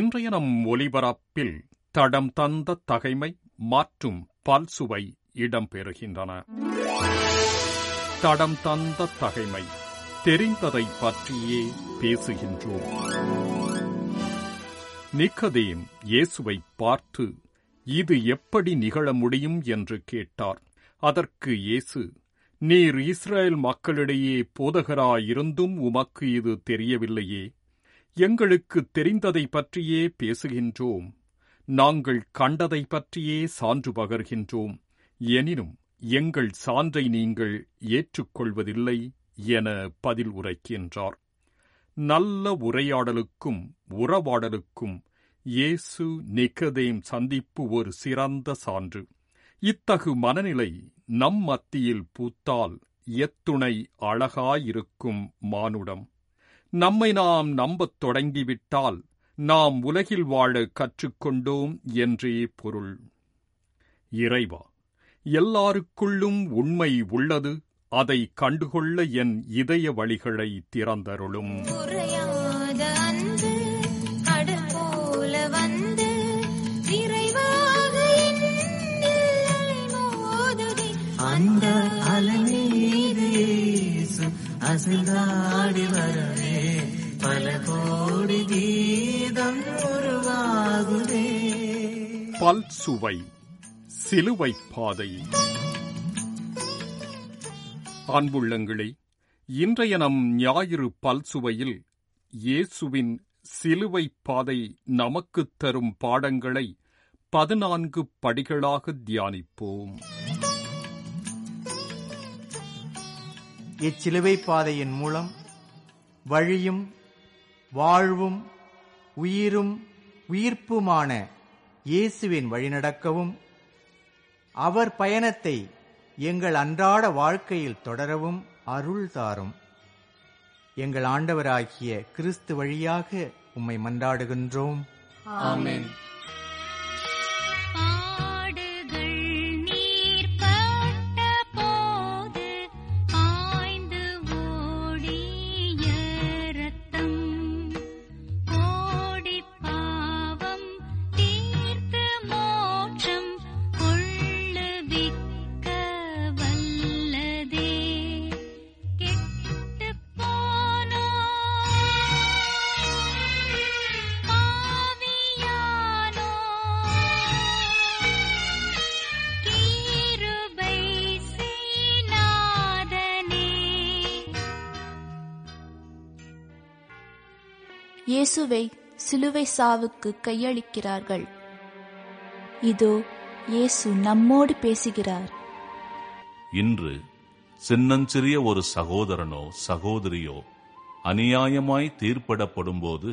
இன்றைய நம் ஒலிபரப்பில் தடம் தந்த தகைமை மற்றும் பல்சுவை இடம்பெறுகின்றன. தடம் தந்த தகைமை தெரிந்ததை பற்றியே பேசுகின்றோம். நிக்கதேம் இயேசுவை பார்த்து இது எப்படி நிகழ முடியும் என்று கேட்டார். அதற்கு இயேசு, நீர் இஸ்ரேல் மக்களிடையே போதகராயிருந்தும் உமக்கு இது தெரியவில்லையே, எங்களுக்கு தெரிந்ததை பற்றியே பேசுகின்றோம், நாங்கள் கண்டதை பற்றியே சான்று பகர்கின்றோம், எனினும் எங்கள் சான்றை நீங்கள் ஏற்றுக்கொள்வதில்லை என பதில் உரைக்கின்றார். நல்ல உரையாடலுக்கும் உறவாடலுக்கும் இயேசு நிக்கதேம் சந்திப்பு ஒரு சிறந்த சான்று. இத்தகு மனநிலை நம் மத்தியில் பூத்தால் எத்துணை அழகாயிருக்கும் மானுடம். நம்மை நாம் நம்பத் தொடங்கிவிட்டால் நாம் உலகில் வாழ கற்றுக்கொண்டோம் என்றே பொருள். இறைவா, எல்லாருக்குள்ளும் உண்மை உள்ளது, அதை கண்டுகொள்ள என் இதய வழிகளை திறந்தருளும். பல்சுவை சிலுவை பாதை. அன்புள்ளங்களே, இன்றைய நம் ஞாயிறு பல்சுவையில் இயேசுவின் சிலுவை பாதை நமக்கு தரும் பாடங்களை 14 படிகளாக தியானிப்போம். இச்சிலுவை பாதையின் மூலம் வழியும் வாழ்வும் உயிரும் உயிர்ப்புமான இயேசுவின் வழிநடக்கவும் அவர் பயணத்தை எங்கள் அன்றாட வாழ்க்கையில் தொடரவும் அருள் தாரும். எங்கள் ஆண்டவராகிய கிறிஸ்து வழியாக உம்மை மன்றாடுகின்றோம். ஆமென். இயேசுவை சிலுவை சாவுக்கு கையளிக்கிறார்கள். இதோ இயேசு நம்மோடு பேசுகிறார். இன்று சின்னஞ்சிறிய ஒரு சகோதரனோ சகோதரியோ அநியாயமாய் தீர்ப்பிடப்படும் போது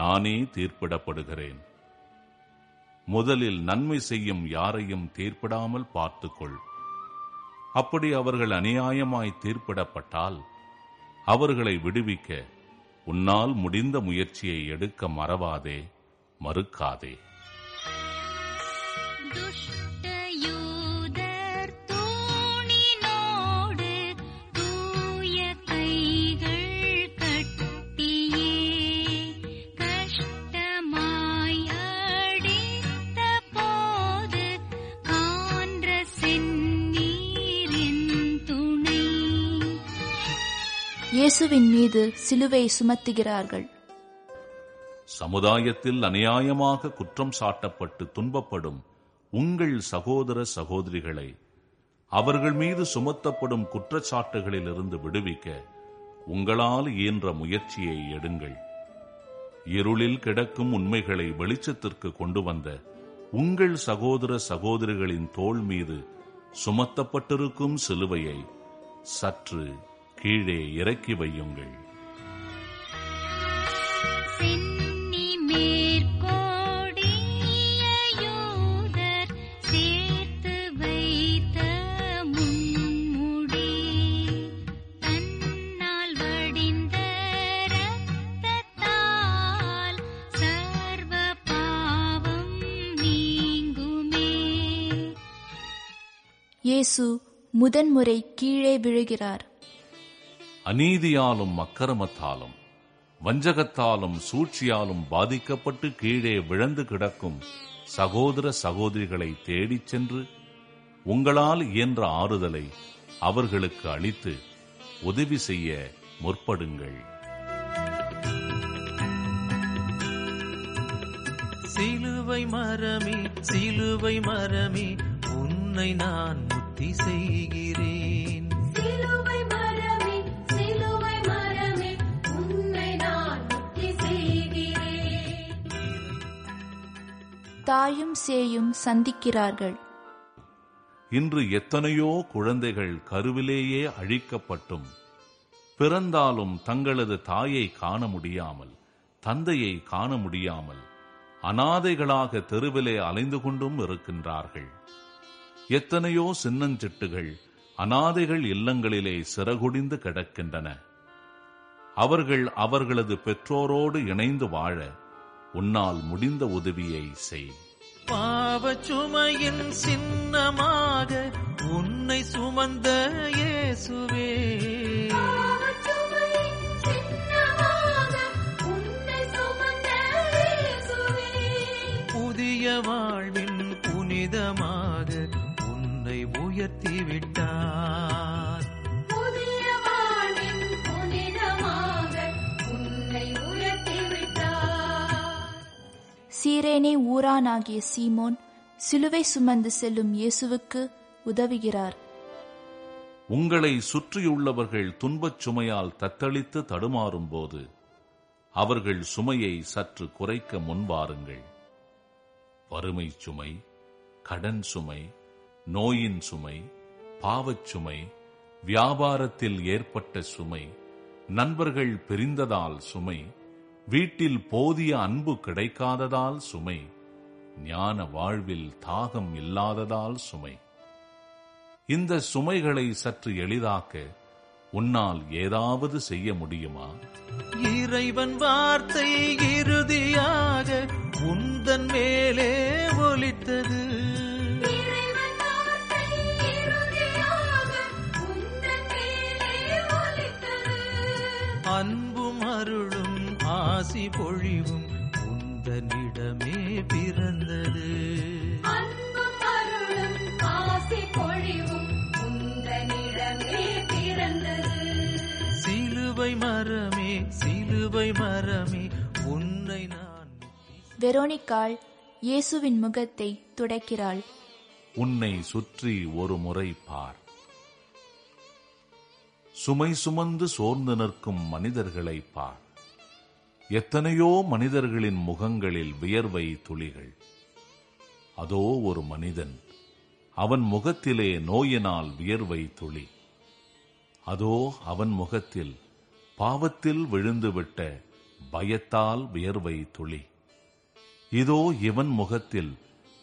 நானே தீர்ப்பிடப்படுகிறேன். முதலில் நன்மை செய்யும் யாரையும் தீர்ப்பிடாமல் பார்த்துக்கொள். அப்படி அவர்கள் அநியாயமாய் தீர்ப்பிடப்பட்டால் அவர்களை விடுவிக்க உன்னால் முடிந்த முயற்சியை எடுக்க மறவாதே, மறுக்காதே. இயேசுவின் மீது சிலுவை சுமத்துகிறார்கள். சமுதாயத்தில் அநியாயமாக குற்றம் சாட்டப்பட்டு துன்பப்படும் உங்கள் சகோதர சகோதரிகளை அவர்கள் மீது சுமத்தப்படும் குற்றச்சாட்டுகளில் இருந்து விடுவிக்க உங்களால் இயன்ற முயற்சியை எடுங்கள். இருளில் கிடக்கும் உண்மைகளை வெளிச்சத்திற்கு கொண்டு வந்த உங்கள் சகோதர சகோதரிகளின் தோள் மீது சுமத்தப்பட்டிருக்கும் சிலுவையை சற்று கீழே இறக்கி வையுங்கள். சென்னி மேற்கோடி இயேசு முதன்முறை கீழே விழுகிறார். அநீதியாலும் அக்கிரமத்தாலும் வஞ்சகத்தாலும் சூழ்ச்சியாலும் பாதிக்கப்பட்டு கீழே விழுந்து கிடக்கும் சகோதர சகோதரிகளை தேடிச் சென்று உங்களால் இயன்ற ஆறுதலை அவர்களுக்கு அளித்து உதவி செய்ய முற்படுங்கள். சிலுவை மரமே, சிலுவை மரமே, உன்னை நான் முத்தி செய்கிறேன். சிலுவை மரமே, சிலுவை மரமே, உன்னை நான் முத்தி செய்கிறேன். தாயும் சேயும் சந்திக்கிறார்கள். இன்று எத்தனையோ குழந்தைகள் கருவிலேயே அழிக்கப்பட்டும் பிறந்தாலும் தங்களது தாயை காண முடியாமல் தந்தையை காண முடியாமல் அனாதைகளாக தெருவிலே அலைந்து கொண்டும் இருக்கின்றார்கள். எத்தனையோ சின்னஞ்சிட்டுகள் அனாதைகள் இல்லங்களிலே சிறகுடிந்து கிடக்கின்றன. அவர்கள் அவர்களது பெற்றோரோடு இணைந்து வாழ உன்னால் முடிந்த உதவியை செய். பாவச்சுமையின் சின்னமாக உன்னை சுமந்த இயேசுவே, வாழ்வின் புனிதமாக உன்னை உயர்த்தி விட்டார். புதிய வாழ்வின் புனிதமாக உன்னை உயர்த்தி விட்டார். சீரேனே ஊரானாகிய சீமோன் சிலுவை சுமந்து செல்லும் இயேசுவுக்கு உதவுகிறார். உங்களை சுற்றியுள்ளவர்கள் துன்பச் சுமையால் தத்தளித்து தடுமாறும் போது அவர்கள் சுமையை சற்று குறைக்க முன்வாருங்கள். வறுமை சுமை, கடன் சுமை, நோயின் சுமை, பாவச்சுமை, வியாபாரத்தில் ஏற்பட்ட சுமை, நண்பர்கள் பிரிந்ததால் சுமை, வீட்டில் போதிய அன்பு கிடைக்காததால் சுமை, ஞான வாழ்வில் தாகம் இல்லாததால் சுமை. இந்த சுமைகளை சற்று எளிதாக்க உன்னால் ஏதாவது செய்ய முடியுமா? இறைவன் வார்த்தை இறுதியாக உந்தன் மேலே ஒலித்தது. அன்பும் அருளும் ஆசி பொழிவும் உந்தனிடமே பிறந்தது. மரமே, சிலுவை மரமே, உன்னை நான். வெரோனிக்காள் இயேசுவின் முகத்தை துடைக்கிறாள். உன்னை சுற்றி ஒரு முறை பார். சுமை சுமந்து சோர்ந்து நிற்கும் மனிதர்களை பார். எத்தனையோ மனிதர்களின் முகங்களில் வியர்வை துளிகள். அதோ ஒரு மனிதன், அவன் முகத்திலே நோயினால் வியர்வை துளி. அதோ அவன் முகத்தில் பாவத்தில் விழுந்துவிட்ட பயத்தால் வியர்வை துளி. இதோ இவன் முகத்தில்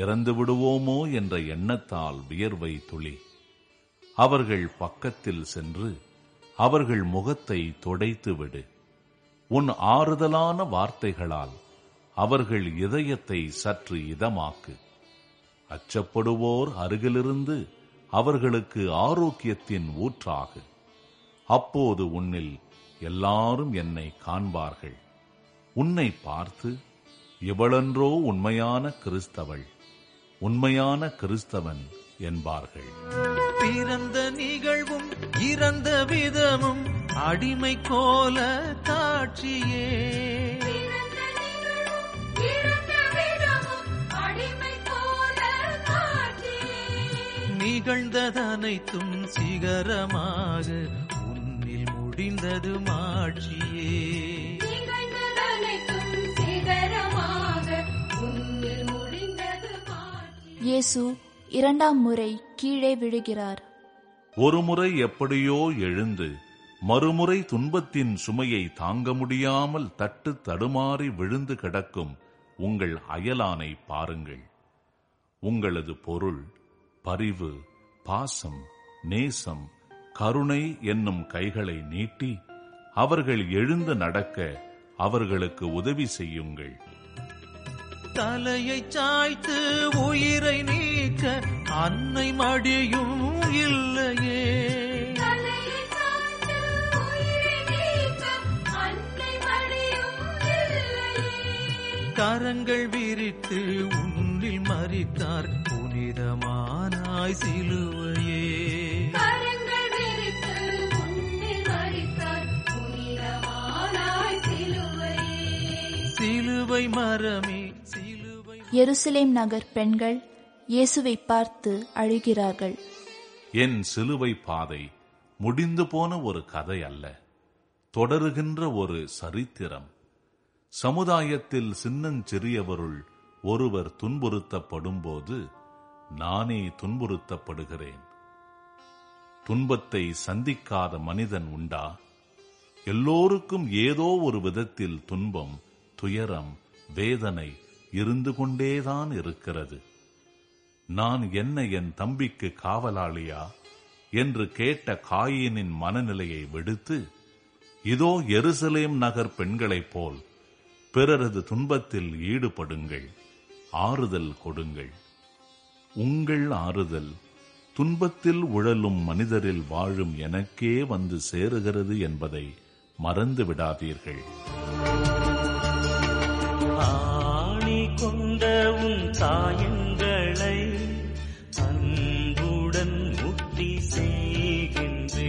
இறந்து விடுவோமோ என்ற எண்ணத்தால் வியர்வை துளி. அவர்கள் பக்கத்தில் சென்று அவர்கள் முகத்தை துடைத்து விடு. உன் ஆறுதலான வார்த்தைகளால் அவர்கள் இதயத்தை சற்று இதமாக்கு. அச்சப்படுவோர் அருகிலிருந்து அவர்களுக்கு ஆரோக்கியத்தின் ஊற்றாகு. அப்போது உன்னில் எல்லாரும் என்னை காண்பார்கள். உன்னை பார்த்து இவளன்றோ உண்மையான கிறிஸ்தவள், உண்மையான கிறிஸ்தவன் என்பார்கள். பிறந்த நிகழ்வும் இறந்த விதமும் அடிமை கோல காட்சியே. நிகழ்ந்ததனைத்தும் சிகரமாக முடிந்தது மாட்சியே. இயேசு இரண்டாம் முறை கீழே விழுகிறார். ஒருமுறை எப்படியோ எழுந்து மறுமுறை துன்பத்தின் சுமையை தாங்க முடியாமல் தட்டு தடுமாறி விழுந்து கிடக்கும் உங்கள் அயலானை பாருங்கள். உங்களது பொருள், பரிவு, பாசம், நேசம், கருணை என்னும் கைகளை நீட்டி அவர்கள் எழுந்து நடக்க அவர்களுக்கு உதவி செய்யுங்கள். தலையை சாய்த்து உயிரை நீக்க அன்னை மடியும் இல்லையே. கரங்கள் விரித்து உன்னில் மறித்தார் புனிதமானாய் சிலுவையே. எருசலேம் நகர் பெண்கள் இயேசுவை பார்த்து அழுகிறார்கள். என் சிலுவை பாதை முடிந்து போன ஒரு கதை அல்ல, தொடருகின்ற ஒரு சரித்திரம். சமுதாயத்தில் சின்னஞ்சிறியவருள் ஒருவர் துன்புறுத்தப்படும் போது நானே துன்புறுத்தப்படுகிறேன். துன்பத்தை சந்திக்காத மனிதன் உண்டா? எல்லோருக்கும் ஏதோ ஒரு விதத்தில் துன்பம், துயரம், வேதனை இருந்து கொண்டேதான் இருக்கிறது. நான் என்ன என் தம்பிக்கு காவலாளியா என்று கேட்ட காயீனின் மனநிலையை விடுத்து, இதோ எருசலேம் நகர் பெண்களைப் போல் பிறரது துன்பத்தில் ஈடுபடுங்கள், ஆறுதல் கொடுங்கள். உங்கள் ஆறுதல் துன்பத்தில் உழலும் மனிதரில் வாழும் எனக்கே வந்து சேருகிறது என்பதை மறந்து விடாதீர்கள். ஆணி கொண்ட உன் சாயங்களை அன்புடன் முத்தி செய்கின்றே.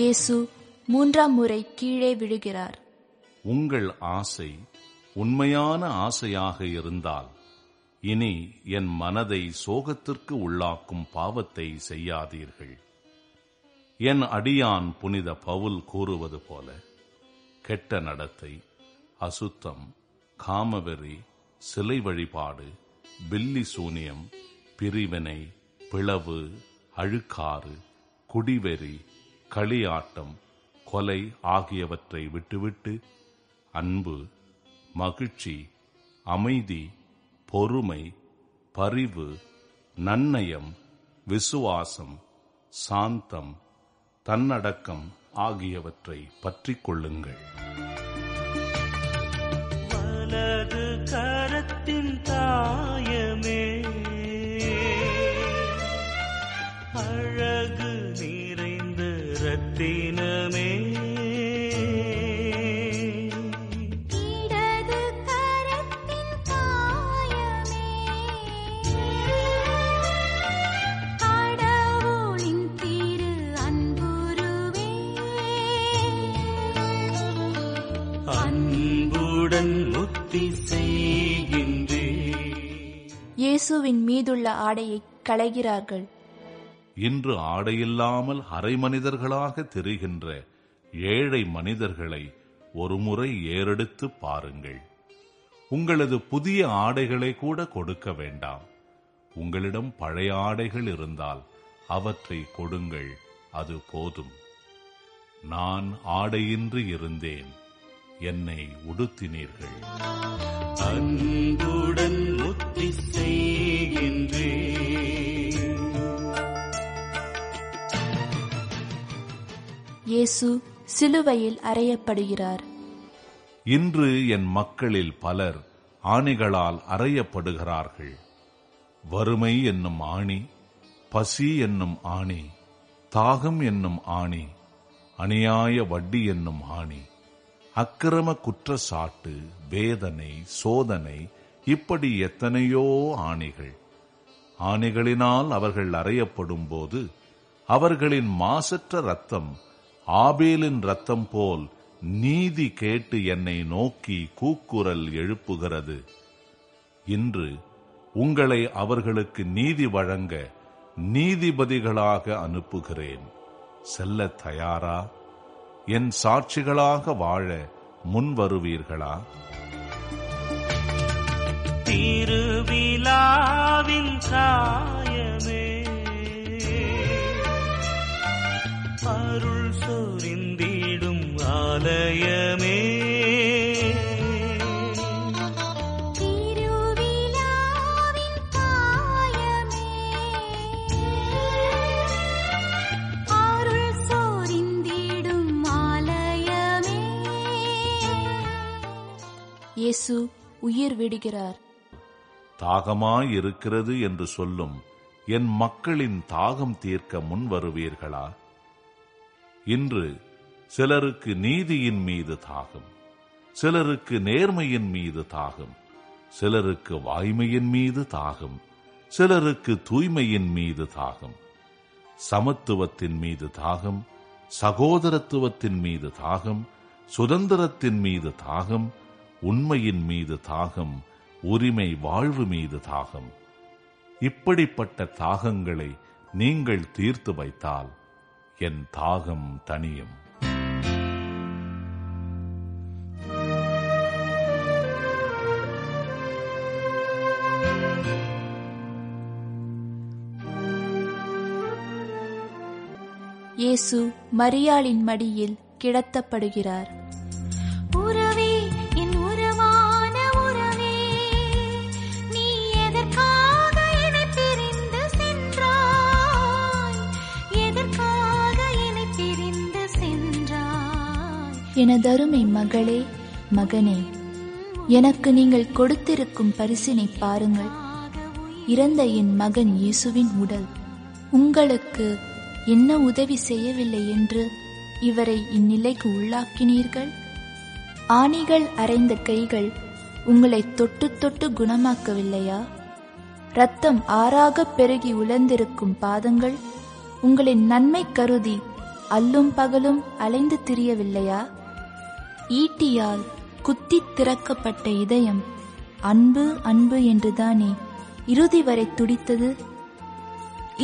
இயேசு மூன்றாம் முறை கீழே விழுகிறார். உங்கள் ஆசை உண்மையான ஆசையாக இருந்தால் இனி என் மனதை சோகத்திற்கு உள்ளாக்கும் பாவத்தை செய்யாதீர்கள். என் அடியான் புனித பவுல் கூறுவது போல, கெட்ட நடத்தை, அசுத்தம், காமவெறி, சிலை வழிபாடு, பில்லி சூனியம், பிரிவினை, பிளவு, அழுக்காறு, குடிவெறி, களியாட்டம், கொலை ஆகியவற்றை விட்டுவிட்டு அன்பு, மகிழ்ச்சி, அமைதி, பொறுமை, பரிவு, நன்னயம், விசுவாசம், சாந்தம், தன்னடக்கம் ஆகியவற்றை பற்றிக் கொள்ளுங்கள். வலது கரத்தின் தாயமே, அழகு நிறைந்த ரத்தினமே, இயேசுவின் மீதுள்ள ஆடையை களைகிறார்கள். இன்று ஆடையில்லாமல் அரை மனிதர்களாக தெரிகின்ற ஏழை மனிதர்களை ஒருமுறை ஏறெடுத்து பாருங்கள். உங்களது புதிய ஆடைகளை கூட கொடுக்க வேண்டாம். உங்களிடம் பழைய ஆடைகள் இருந்தால் அவற்றை கொடுங்கள், அது போதும். நான் ஆடையின்றி இருந்தேன், என்னை உடுத்தினீர்கள். அன்புடன் முத்தி செய்கின்றே. இயேசு சிலுவையில் அறையப்படுகிறார். இன்று என் மக்களில் பலர் ஆணிகளால் அறையப்படுகிறார்கள். வறுமை என்னும் ஆணி, பசி என்னும் ஆணி, தாகம் என்னும் ஆணி, அநியாய வட்டி என்னும் ஆணி, அக்கிரம குற்றச்சாட்டு, வேதனை, சோதனை, இப்படி எத்தனையோ ஆணிகள். ஆணிகளினால் அவர்கள் அறையப்படும் போது அவர்களின் மாசற்ற இரத்தம் ஆபேலின் இரத்தம் போல் நீதி கேட்டு என்னை நோக்கி கூக்குரல் எழுப்புகிறது. இன்று உங்களை அவர்களுக்கு நீதி வழங்க நீதிபதிகளாக அனுப்புகிறேன். செல்ல தயாரா? என் சாட்சிகளாக வாழ முன்வருவீர்களா? திருவிழாவின் சாயமே அருள் சொரிந்திடும் ஆலயமே. இயேசு உயிர் விடுகிறார். தாகமாய் இருக்கிறது என்று சொல்லும் என் மக்களின் தாகம் தீர்க்க முன் வருவீர்களா? இன்று சிலருக்கு நீதியின் மீது தாகம், சிலருக்கு நேர்மையின் மீது தாகம், சிலருக்கு வாய்மையின் மீது தாகம், சிலருக்கு தூய்மையின் மீது தாகம், சமத்துவத்தின் மீது தாகம், சகோதரத்துவத்தின் மீது தாகம், சுதந்திரத்தின் மீது தாகம், உண்மையின் மீது தாகம், உரிமை வாழ்வு மீது தாகம். இப்படிப்பட்ட தாகங்களை நீங்கள் தீர்த்து வைத்தால் என் தாகம் தனியும். இயேசு மரியாளின் மடியில் கிடத்தப்படுகிறார். எனதருமை மகளே, மகனே, எனக்கு நீங்கள் கொடுத்திருக்கும் பரிசினை பாருங்கள். இறந்த என் மகன் இயேசுவின் உடல் உங்களுக்கு என்ன உதவி செய்யவில்லை என்று இவரை இந்நிலைக்கு உள்ளாக்கினீர்கள். ஆணிகள் அரைந்த கைகள் உங்களை தொட்டு தொட்டு குணமாக்கவில்லையா? இரத்தம் ஆறாக பெருகி உலர்ந்திருக்கும் பாதங்கள் உங்களின் நன்மை கருதி அல்லும் பகலும் அலைந்து திரியவில்லையா? ஈட்டியால் குத்தி திறக்கப்பட்ட இதயம் அன்பு அன்பு என்றுதானே இறுதி வரை துடித்தது.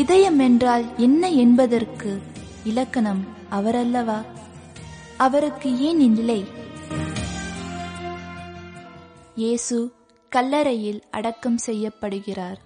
இதயம் என்றால் என்ன என்பதற்கு இலக்கணம் அவரல்லவா? அவருக்கு ஏன் இந்நிலை? இயேசு கல்லறையில் அடக்கம் செய்யப்படுகிறார்.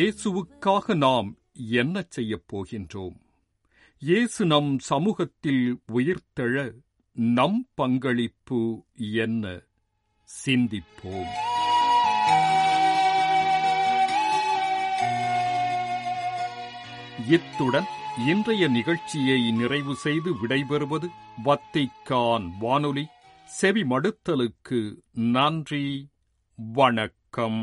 இயேசுவுக்காக நாம் என்ன செய்யப் போகின்றோம்? இயேசு நம் சமூகத்தில் உயிர்த்தெழ நம் பங்களிப்பு என்ன? சிந்திப்போம். இத்துடன் இன்றைய நிகழ்ச்சியை நிறைவு செய்து விடைபெறுவது வத்திக்கான் வானொலி செவி மடுத்தலுக்கு நன்றி. வணக்கம்.